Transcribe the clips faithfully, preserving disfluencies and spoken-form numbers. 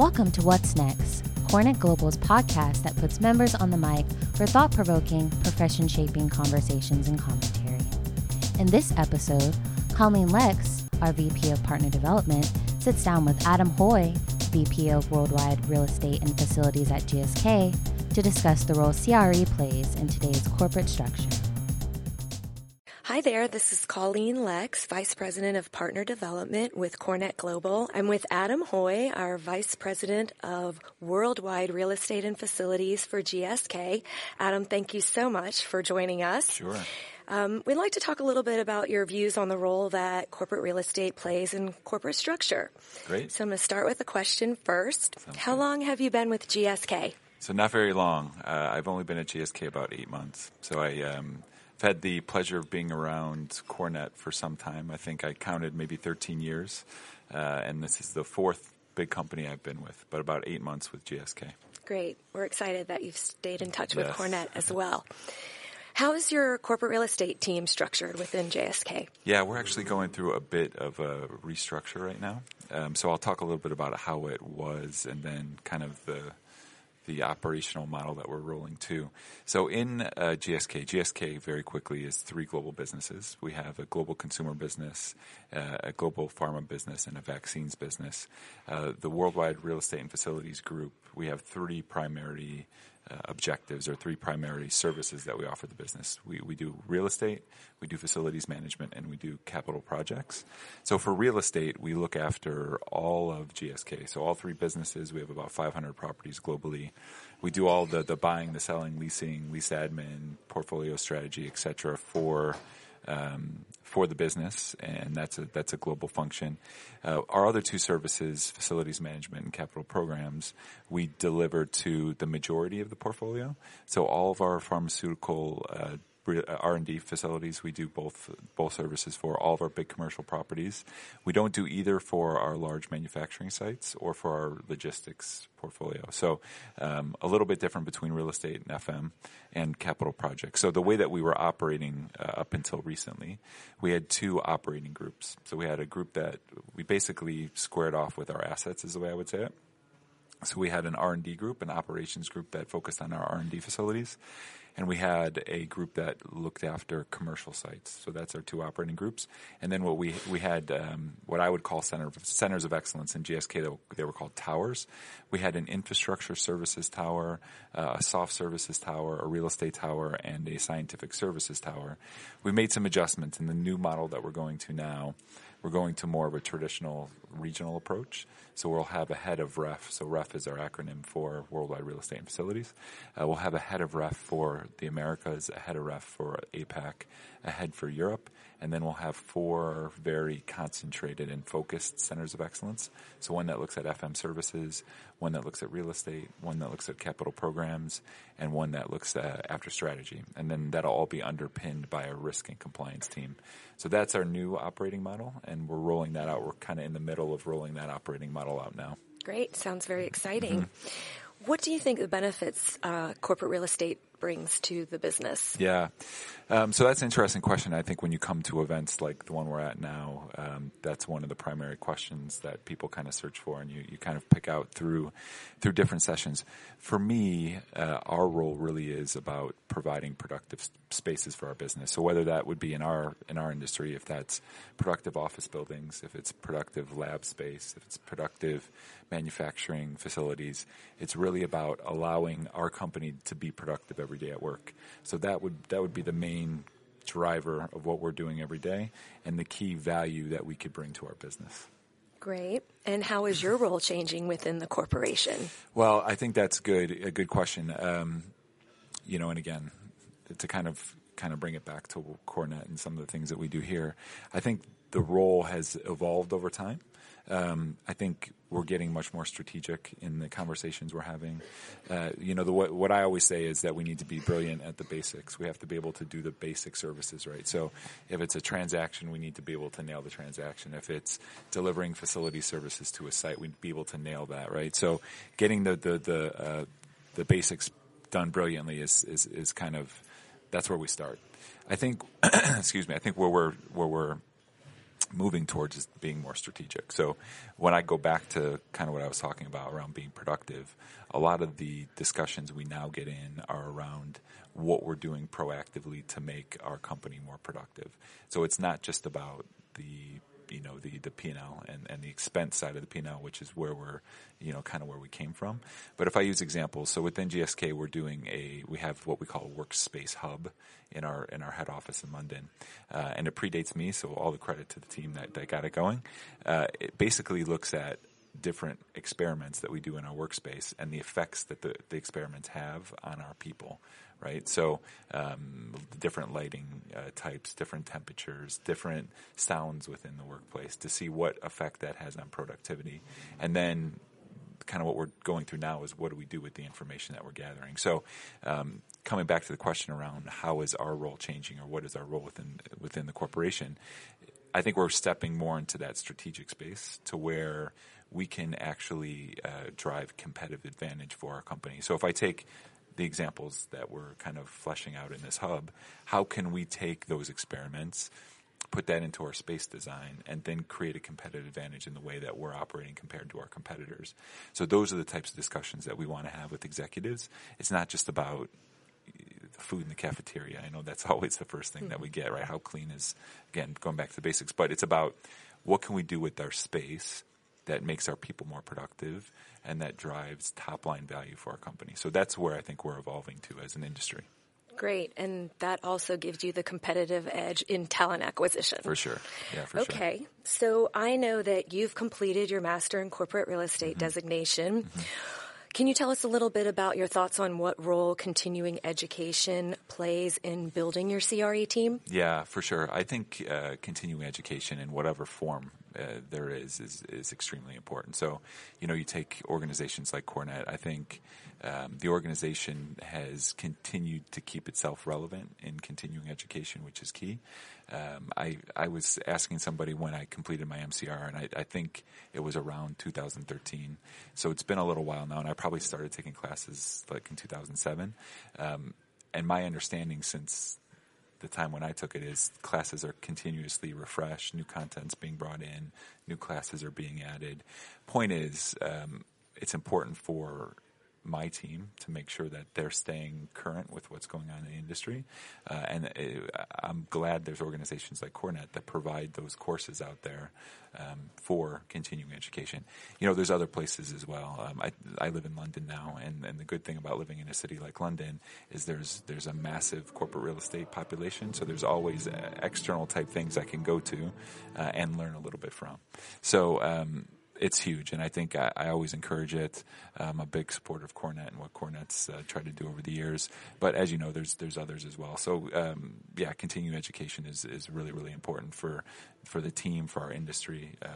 Welcome to What's Next, CoreNet Global's podcast that puts members on the mic for thought-provoking, profession-shaping conversations and commentary. In this episode, Colleen Lex, our V P of Partner Development, sits down with Adam Hoy, V P of Worldwide Real Estate and Facilities at G S K, to discuss the role C R E plays in today's corporate structure. Hi there, this is Colleen Lex, Vice President of Partner Development with CoreNet Global. I'm with Adam Hoy, our Vice President of Worldwide Real Estate and Facilities for G S K. Adam, thank you so much for joining us. Sure. Um, we'd like to talk a little bit about your views on the role that corporate real estate plays in corporate structure. Great. So I'm going to start with a question first. Sounds How good. long have you been with G S K? So not very long. Uh, I've only been at G S K about eight months. So I, um, I've had the pleasure of being around CoreNet for some time. I think I counted maybe thirteen years, uh, and this is the fourth big company I've been with, but about eight months with G S K. Great. We're excited that you've stayed in touch yes. with CoreNet as well. How is your corporate real estate team structured within G S K? Yeah, we're actually going through a bit of a restructure right now. Um, so I'll talk a little bit about how it was and then kind of the the operational model that we're rolling to. So in uh, G S K, G S K very quickly is three global businesses. We have a global consumer business, uh, a global pharma business, and a vaccines business. Uh, the Worldwide Real Estate and Facilities Group, we have three primary Uh, objectives or three primary services that we offer the business. We we do real estate, we do facilities management, and we do capital projects. So for real estate, we look after all of G S K. So all three businesses, we have about five hundred properties globally. We do all the, the buying, the selling, leasing, lease admin, portfolio strategy, et cetera, for Um, for the business, and that's a that's a global function. Uh, our other two services, facilities management and capital programs, we deliver to the majority of the portfolio. So all of our pharmaceutical uh, R and D facilities, we do both both services for all of our big commercial properties. We don't do either for our large manufacturing sites or for our logistics portfolio. So um, a little bit different between real estate and F M and capital projects. So the way that we were operating uh, up until recently, we had two operating groups. So we had a group that we basically squared off with our assets is the way I would say it. So we had an R and D group, an operations group that focused on our R and D facilities. And we had a group that looked after commercial sites. So that's our two operating groups. And then what we we had um, what I would call center, centers of excellence in G S K. They were called towers. We had an infrastructure services tower, uh, a soft services tower, a real estate tower, and a scientific services tower. We made some adjustments in the new model that we're going to now. We're going to more of a traditional regional approach. So we'll have a head of R E F. So R E F is our acronym for Worldwide Real Estate and Facilities. Uh, we'll have a head of R E F for the Americas, a head of R E F for APAC, a head for Europe, and then we'll have four very concentrated and focused centers of excellence. So one that looks at F M services, one that looks at real estate, one that looks at capital programs, and one that looks at after strategy. And then that'll all be underpinned by a risk and compliance team. So that's our new operating model, and we're rolling that out. We're kind of in the middle of rolling that operating model out now. Great. Sounds very exciting. Mm-hmm. What do you think the benefits uh, corporate real estate brings to the business? Yeah. Um, so that's an interesting question. I think when you come to events like the one we're at now, um, that's one of the primary questions that people kind of search for, and you, you kind of pick out through through different sessions. For me, uh, our role really is about providing productive spaces for our business. So whether that would be in our in our industry, if that's productive office buildings, if it's productive lab space, if it's productive manufacturing facilities, it's really about allowing our company to be productive every day at work. So that would that would be the main driver of what we're doing every day and the key value that we could bring to our business. Great. And how is your role changing within the corporation? Well, I think that's good. A good question. Um, you know, and again, to kind of kind of bring it back to CoreNet and some of the things that we do here, I think the role has evolved over time. Um, I think we're getting much more strategic in the conversations we're having. Uh, you know, the, what, what I always say is that we need to be brilliant at the basics. We have to be able to do the basic services, right? So if it's a transaction, we need to be able to nail the transaction. If it's delivering facility services to a site, we'd be able to nail that, right? So getting the the the, uh, the basics done brilliantly is, is is kind of that's where we start. I think, excuse me. I think where we're where we're moving towards is being more strategic. So when I go back to kind of what I was talking about around being productive, a lot of the discussions we now get in are around what we're doing proactively to make our company more productive. So it's not just about the you know, the, the P and L and, and the expense side of the P and L, which is where we're, you know, kind of where we came from. But if I use examples, so within G S K, we're doing a, we have what we call a workspace hub in our, in our head office in London. Uh, and it predates me, so all the credit to the team that, that got it going. Uh, it basically looks at different experiments that we do in our workspace and the effects that the, the experiments have on our people. Right, so um, different lighting uh, types, different temperatures, different sounds within the workplace to see what effect that has on productivity. And then kind of what we're going through now is what do we do with the information that we're gathering. So um, coming back to the question around how is our role changing or what is our role within within the corporation, I think we're stepping more into that strategic space to where we can actually uh, drive competitive advantage for our company. So if I take the examples that we're kind of fleshing out in this hub, how can we take those experiments, put that into our space design, and then create a competitive advantage in the way that we're operating compared to our competitors? So those are the types of discussions that we want to have with executives. It's not just about the food in the cafeteria. I know that's always the first thing mm-hmm. that we get, right? How clean is, again, going back to the basics, but it's about what can we do with our space that makes our people more productive and that drives top-line value for our company. So that's where I think we're evolving to as an industry. Great. And that also gives you the competitive edge in talent acquisition. For sure. Yeah, for okay. sure. Okay. So I know that you've completed your Master in Corporate Real Estate mm-hmm. designation. Mm-hmm. Can you tell us a little bit about your thoughts on what role continuing education plays in building your C R E team? Yeah, for sure. I think uh, continuing education in whatever form uh, there is, is is extremely important. So, you know, you take organizations like CoreNet. I think um, the organization has continued to keep itself relevant in continuing education, which is key. Um, I, I was asking somebody when I completed my M C R, and I, I think it was around two thousand thirteen. So it's been a little while now, and I probably started taking classes like in two thousand seven. Um, and my understanding since the time when I took it is classes are continuously refreshed, new content's being brought in, new classes are being added. Point is, um, it's important for my team to make sure that they're staying current with what's going on in the industry. Uh, and it, I'm glad there's organizations like CoreNet that provide those courses out there um, for continuing education. You know, there's other places as well. Um, I, I live in London now, and, and the good thing about living in a city like London is there's there's a massive corporate real estate population, so there's always uh, external type things I can go to uh, and learn a little bit from. So, um it's huge, and I think I, I always encourage it. I'm a big supporter of CoreNet and what CoreNet's uh, tried to do over the years. But as you know, there's there's others as well. So um, yeah, continuing education is, is really, really important for for the team, for our industry. Uh,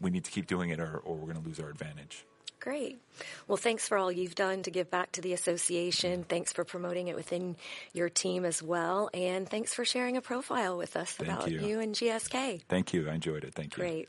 we need to keep doing it or, or we're going to lose our advantage. Great. Well, thanks for all you've done to give back to the association. Thanks for promoting it within your team as well. And thanks for sharing a profile with us Thank about you. you and G S K. Thank you. I enjoyed it. Thank you. Great.